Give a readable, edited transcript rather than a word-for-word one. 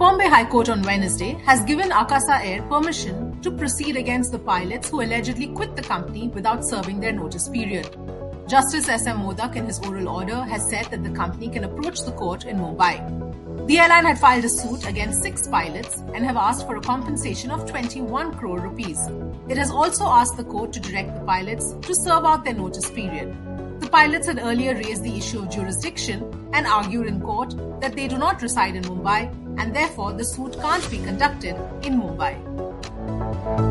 Bombay High Court on Wednesday has given Akasa Air permission to proceed against the pilots who allegedly quit the company without serving their notice period. Justice SM Modak, in his oral order, has said that the company can approach the court in Mumbai. The airline had filed a suit against 6 pilots and have asked for a compensation of 21 crore rupees. It has also asked the court to direct the pilots to serve out their notice period. The pilots had earlier raised the issue of jurisdiction and argued in court that they do not reside in Mumbai and therefore the suit can't be conducted in Mumbai.